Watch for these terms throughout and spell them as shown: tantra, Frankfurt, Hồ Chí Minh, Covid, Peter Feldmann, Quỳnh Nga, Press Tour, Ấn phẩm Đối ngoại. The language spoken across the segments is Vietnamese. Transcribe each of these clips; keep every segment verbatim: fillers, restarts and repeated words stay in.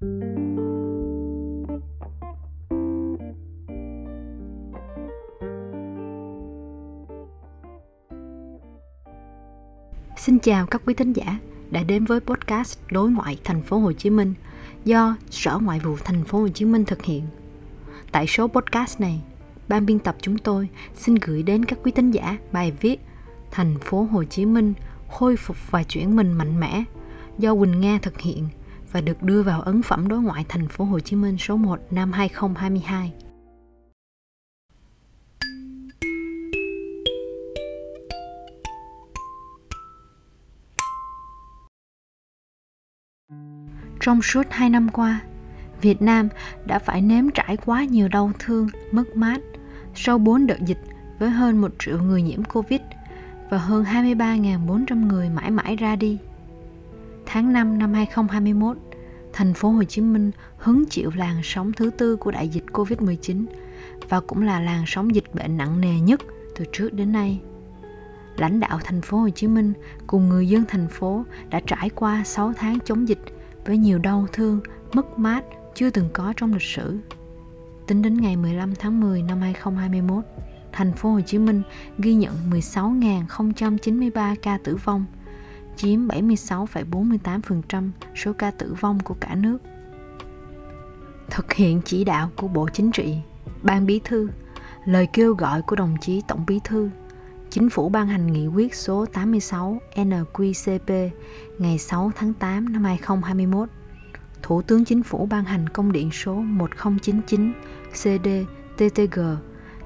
Xin chào các quý thính giả đã đến với podcast Đối ngoại Thành phố Hồ Chí Minh do Sở Ngoại vụ Thành phố Hồ Chí Minh thực hiện. Tại số podcast này, ban biên tập chúng tôi xin gửi đến các quý thính giả bài viết Thành phố Hồ Chí Minh khôi phục và chuyển mình mạnh mẽ do Quỳnh Nga thực hiện và được đưa vào ấn phẩm Đối ngoại Thành phố Hồ Chí Minh số một năm hai không hai hai. Trong suốt hai năm qua, Việt Nam đã phải nếm trải quá nhiều đau thương, mất mát sau bốn đợt dịch với hơn một triệu người nhiễm Covid và hơn hai mươi ba nghìn bốn trăm người mãi mãi ra đi. Tháng năm năm hai không hai mốt, thành phố Hồ Chí Minh hứng chịu làn sóng thứ tư của đại dịch Covid mười chín và cũng là làn sóng dịch bệnh nặng nề nhất từ trước đến nay. Lãnh đạo thành phố Hồ Chí Minh cùng người dân thành phố đã trải qua sáu tháng chống dịch với nhiều đau thương, mất mát chưa từng có trong lịch sử. Tính đến ngày mười lăm tháng mười năm hai không hai mốt, thành phố Hồ Chí Minh ghi nhận mười sáu nghìn không trăm chín mươi ba ca tử vong, chiếm bảy mươi sáu phẩy bốn mươi tám phần trăm số ca tử vong của cả nước. Thực hiện chỉ đạo của Bộ Chính trị, Ban Bí thư, lời kêu gọi của đồng chí Tổng Bí thư, Chính phủ ban hành nghị quyết số tám mươi sáu en quy xê pê ngày sáu tháng tám năm hai không hai mốt. Thủ tướng Chính phủ ban hành công điện số một không chín chín xê đê tê tê giê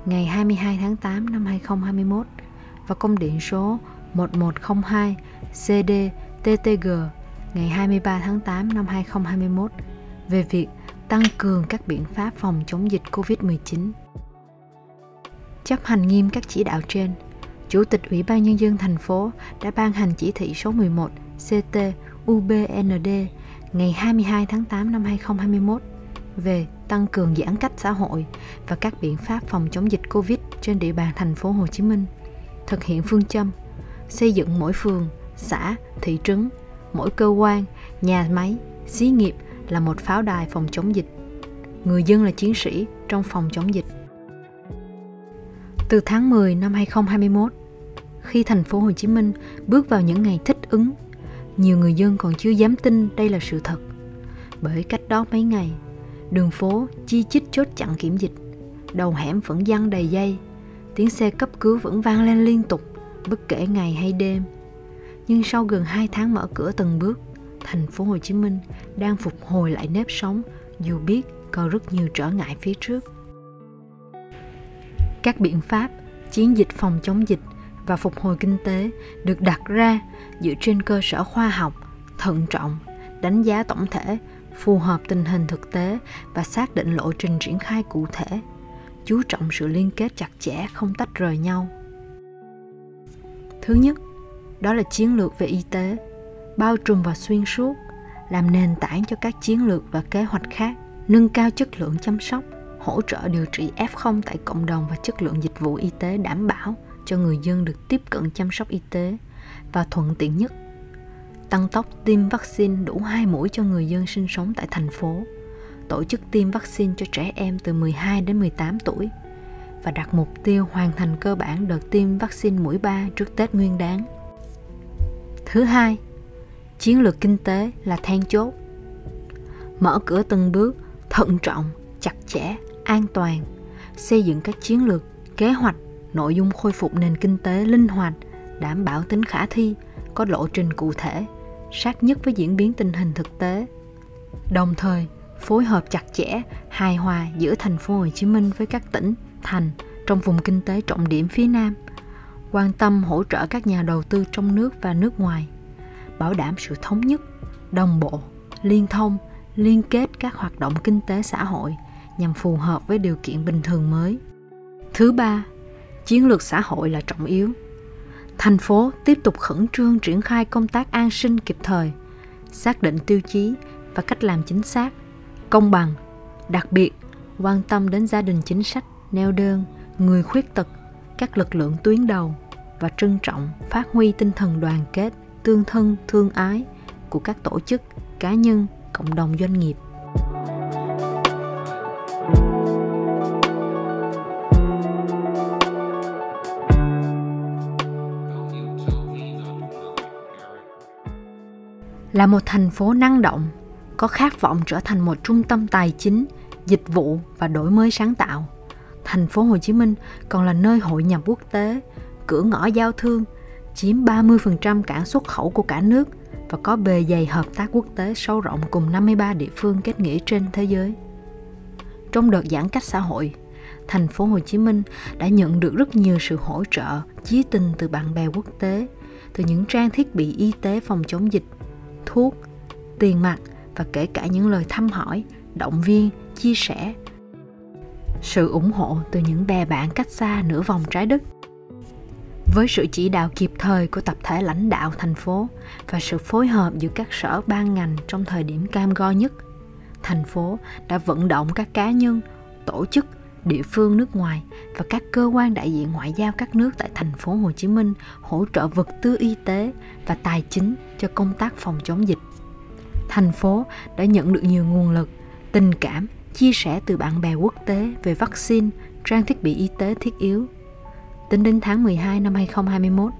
ngày hai mươi hai tháng tám năm hai không hai mốt và công điện số một một không hai xê đê tê tê giê ngày hai mươi ba tháng tám năm hai không hai mốt về việc tăng cường các biện pháp phòng chống dịch Covid mười chín. Chấp hành nghiêm các chỉ đạo trên, Chủ tịch Ủy ban Nhân dân thành phố đã ban hành chỉ thị số mười một xê tê u bê en đê ngày hai mươi hai tháng tám năm hai không hai mốt về tăng cường giãn cách xã hội và các biện pháp phòng chống dịch Covid trên địa bàn thành phố Hồ Chí Minh, thực hiện phương châm xây dựng mỗi phường, xã, thị trấn, mỗi cơ quan, nhà máy, xí nghiệp là một pháo đài phòng chống dịch. Người dân là chiến sĩ trong phòng chống dịch. Từ tháng mười năm hai không hai mốt, khi thành phố Hồ Chí Minh bước vào những ngày thích ứng, nhiều người dân còn chưa dám tin đây là sự thật. Bởi cách đó mấy ngày, đường phố chi chít chốt chặn kiểm dịch, đầu hẻm vẫn giăng đầy dây, tiếng xe cấp cứu vẫn vang lên liên tục, bất kể ngày hay đêm. Nhưng sau gần hai tháng mở cửa từng bước, thành phố Hồ Chí Minh đang phục hồi lại nếp sống dù biết còn rất nhiều trở ngại phía trước. Các biện pháp, chiến dịch phòng chống dịch và phục hồi kinh tế được đặt ra dựa trên cơ sở khoa học, thận trọng, đánh giá tổng thể, phù hợp tình hình thực tế và xác định lộ trình triển khai cụ thể, chú trọng sự liên kết chặt chẽ không tách rời nhau. Thứ nhất, đó là chiến lược về y tế, bao trùm và xuyên suốt, làm nền tảng cho các chiến lược và kế hoạch khác, nâng cao chất lượng chăm sóc, hỗ trợ điều trị ép không tại cộng đồng và chất lượng dịch vụ y tế đảm bảo cho người dân được tiếp cận chăm sóc y tế và thuận tiện nhất. Tăng tốc tiêm vaccine đủ hai mũi cho người dân sinh sống tại thành phố, tổ chức tiêm vaccine cho trẻ em từ mười hai đến mười tám tuổi và đặt mục tiêu hoàn thành cơ bản đợt tiêm vaccine mũi ba trước Tết Nguyên đán. Thứ hai, chiến lược kinh tế là then chốt. Mở cửa từng bước, thận trọng, chặt chẽ, an toàn, xây dựng các chiến lược, kế hoạch, nội dung khôi phục nền kinh tế linh hoạt, đảm bảo tính khả thi, có lộ trình cụ thể, sát nhất với diễn biến tình hình thực tế. Đồng thời, phối hợp chặt chẽ, hài hòa giữa thành phố Hồ Chí Minh với các tỉnh, thành trong vùng kinh tế trọng điểm phía Nam, quan tâm hỗ trợ các nhà đầu tư trong nước và nước ngoài, bảo đảm sự thống nhất, đồng bộ, liên thông, liên kết các hoạt động kinh tế xã hội nhằm phù hợp với điều kiện bình thường mới. Thứ ba, chiến lược xã hội là trọng yếu. Thành phố tiếp tục khẩn trương triển khai công tác an sinh kịp thời, xác định tiêu chí và cách làm chính xác, công bằng, đặc biệt quan tâm đến gia đình chính sách, neo đơn, người khuyết tật, các lực lượng tuyến đầu và trân trọng phát huy tinh thần đoàn kết, tương thân, thương ái của các tổ chức, cá nhân, cộng đồng doanh nghiệp. là một thành phố năng động, có khát vọng trở thành một trung tâm tài chính, dịch vụ và đổi mới sáng tạo. Thành phố Hồ Chí Minh còn là nơi hội nhập quốc tế, cửa ngõ giao thương, chiếm ba mươi phần trăm cảng xuất khẩu của cả nước và có bề dày hợp tác quốc tế sâu rộng cùng năm mươi ba địa phương kết nghĩa trên thế giới. Trong đợt giãn cách xã hội, thành phố Hồ Chí Minh đã nhận được rất nhiều sự hỗ trợ, chí tình từ bạn bè quốc tế, từ những trang thiết bị y tế phòng chống dịch, thuốc, tiền mặt và kể cả những lời thăm hỏi, động viên, chia sẻ. Sự ủng hộ từ những bè bạn cách xa nửa vòng trái đất. Với sự chỉ đạo kịp thời của tập thể lãnh đạo thành phố và sự phối hợp giữa các sở ban ngành trong thời điểm cam go nhất, thành phố đã vận động các cá nhân, tổ chức, địa phương nước ngoài và các cơ quan đại diện ngoại giao các nước tại thành phố Hồ Chí Minh hỗ trợ vật tư y tế và tài chính cho công tác phòng chống dịch. Thành phố đã nhận được nhiều nguồn lực, tình cảm, chia sẻ từ bạn bè quốc tế về vaccine, trang thiết bị y tế thiết yếu. Tính đến tháng mười hai năm hai không hai mốt,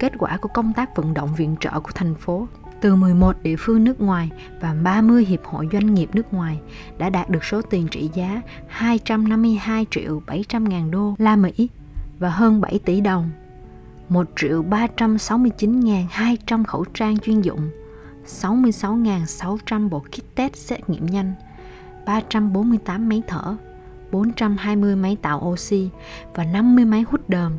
kết quả của công tác vận động viện trợ của thành phố từ mười một địa phương nước ngoài và ba mươi hiệp hội doanh nghiệp nước ngoài đã đạt được số tiền trị giá hai trăm năm mươi hai triệu bảy trăm ngàn đô la Mỹ và hơn bảy tỷ đồng, một triệu ba trăm sáu mươi chín nghìn hai trăm khẩu trang chuyên dụng, sáu mươi sáu nghìn sáu trăm bộ kit test xét nghiệm nhanh, ba trăm bốn mươi tám máy thở, bốn trăm hai mươi máy tạo oxy và năm mươi máy hút đờm.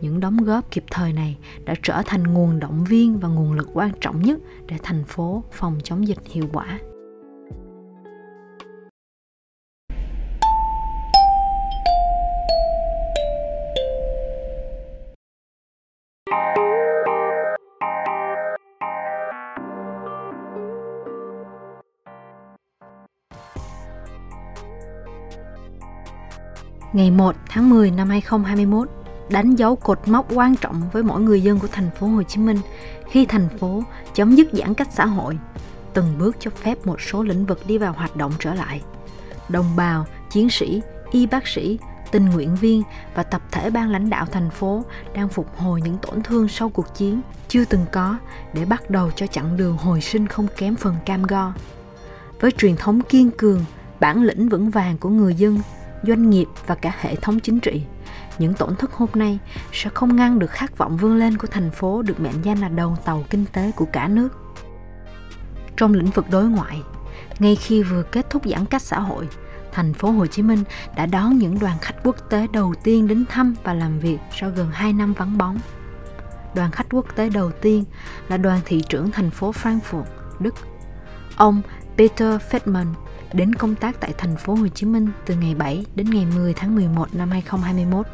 Những đóng góp kịp thời này đã trở thành nguồn động viên và nguồn lực quan trọng nhất để thành phố phòng chống dịch hiệu quả. Ngày một tháng mười năm hai không hai mốt đánh dấu cột mốc quan trọng với mỗi người dân của thành phố Hồ Chí Minh khi thành phố chấm dứt giãn cách xã hội, từng bước cho phép một số lĩnh vực đi vào hoạt động trở lại. Đồng bào, chiến sĩ, y bác sĩ, tình nguyện viên và tập thể ban lãnh đạo thành phố đang phục hồi những tổn thương sau cuộc chiến chưa từng có để bắt đầu cho chặng đường hồi sinh không kém phần cam go. Với truyền thống kiên cường, bản lĩnh vững vàng của người dân, doanh nghiệp và cả hệ thống chính trị, những tổn thất hôm nay sẽ không ngăn được khát vọng vươn lên của thành phố được mệnh danh là đầu tàu kinh tế của cả nước. Trong lĩnh vực đối ngoại, ngay khi vừa kết thúc giãn cách xã hội, thành phố Hồ Chí Minh đã đón những đoàn khách quốc tế đầu tiên đến thăm và làm việc sau gần hai năm vắng bóng. Đoàn khách quốc tế đầu tiên là đoàn thị trưởng thành phố Frankfurt, Đức. Ông Peter Feldmann đến công tác tại thành phố Hồ Chí Minh từ ngày bảy đến ngày mười tháng mười một năm hai không hai mốt.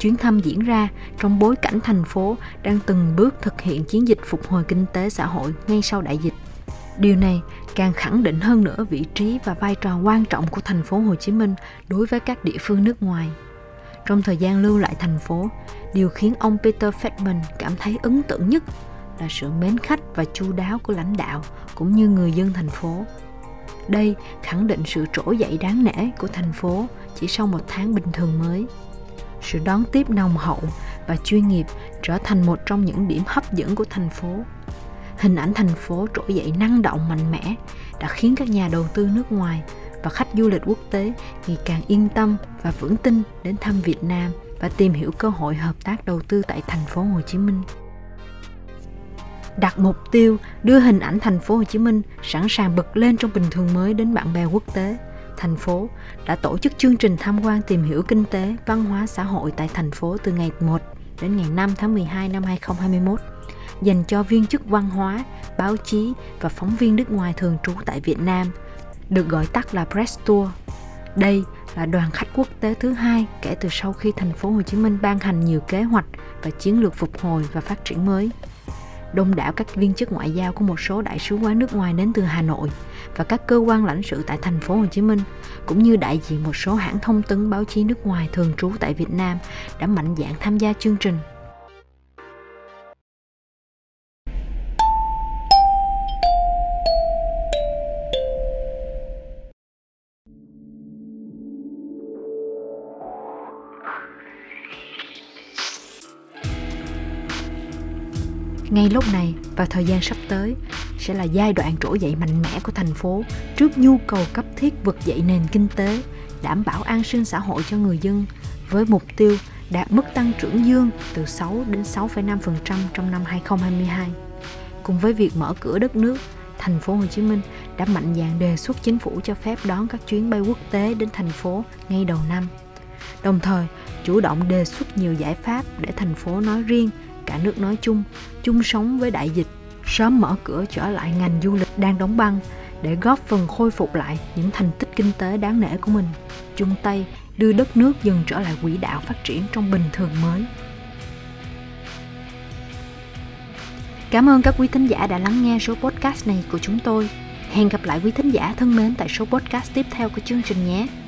Chuyến thăm diễn ra trong bối cảnh thành phố đang từng bước thực hiện chiến dịch phục hồi kinh tế xã hội ngay sau đại dịch. Điều này càng khẳng định hơn nữa vị trí và vai trò quan trọng của thành phố Hồ Chí Minh đối với các địa phương nước ngoài. Trong thời gian lưu lại thành phố, điều khiến ông Peter Feldmann cảm thấy ấn tượng nhất là sự mến khách và chu đáo của lãnh đạo cũng như người dân thành phố. Đây khẳng định sự trỗi dậy đáng nể của thành phố chỉ sau một tháng bình thường mới. Sự đón tiếp nồng hậu và chuyên nghiệp trở thành một trong những điểm hấp dẫn của thành phố. Hình ảnh thành phố trỗi dậy năng động mạnh mẽ đã khiến các nhà đầu tư nước ngoài và khách du lịch quốc tế ngày càng yên tâm và vững tin đến thăm Việt Nam và tìm hiểu cơ hội hợp tác đầu tư tại thành phố Hồ Chí Minh. Đặt mục tiêu đưa hình ảnh thành phố Hồ Chí Minh sẵn sàng bật lên trong bình thường mới đến bạn bè quốc tế, thành phố đã tổ chức chương trình tham quan tìm hiểu kinh tế, văn hóa, xã hội tại thành phố từ ngày một đến ngày năm tháng mười hai năm hai không hai mốt, dành cho viên chức văn hóa, báo chí và phóng viên nước ngoài thường trú tại Việt Nam, được gọi tắt là Press Tour. Đây là đoàn khách quốc tế thứ hai kể từ sau khi thành phố Hồ Chí Minh ban hành nhiều kế hoạch và chiến lược phục hồi và phát triển mới. Đông đảo các viên chức ngoại giao của một số đại sứ quán nước ngoài đến từ Hà Nội và các cơ quan lãnh sự tại thành phố Hồ Chí Minh cũng như đại diện một số hãng thông tấn báo chí nước ngoài thường trú tại Việt Nam đã mạnh dạn tham gia chương trình. Ngay lúc này và thời gian sắp tới, sẽ là giai đoạn trỗi dậy mạnh mẽ của thành phố trước nhu cầu cấp thiết vực dậy nền kinh tế, đảm bảo an sinh xã hội cho người dân, với mục tiêu đạt mức tăng trưởng dương từ sáu đến sáu phẩy năm phần trăm trong năm hai không hai hai. Cùng với việc mở cửa đất nước, thành phố Hồ Chí Minh đã mạnh dạn đề xuất chính phủ cho phép đón các chuyến bay quốc tế đến thành phố ngay đầu năm. Đồng thời, chủ động đề xuất nhiều giải pháp để thành phố nói riêng, cả nước nói chung, chung sống với đại dịch, sớm mở cửa trở lại ngành du lịch đang đóng băng để góp phần khôi phục lại những thành tích kinh tế đáng nể của mình, chung tay đưa đất nước dần trở lại quỹ đạo phát triển trong bình thường mới. Cảm ơn các quý thính giả đã lắng nghe số podcast này của chúng tôi. Hẹn gặp lại quý thính giả thân mến tại số podcast tiếp theo của chương trình nhé.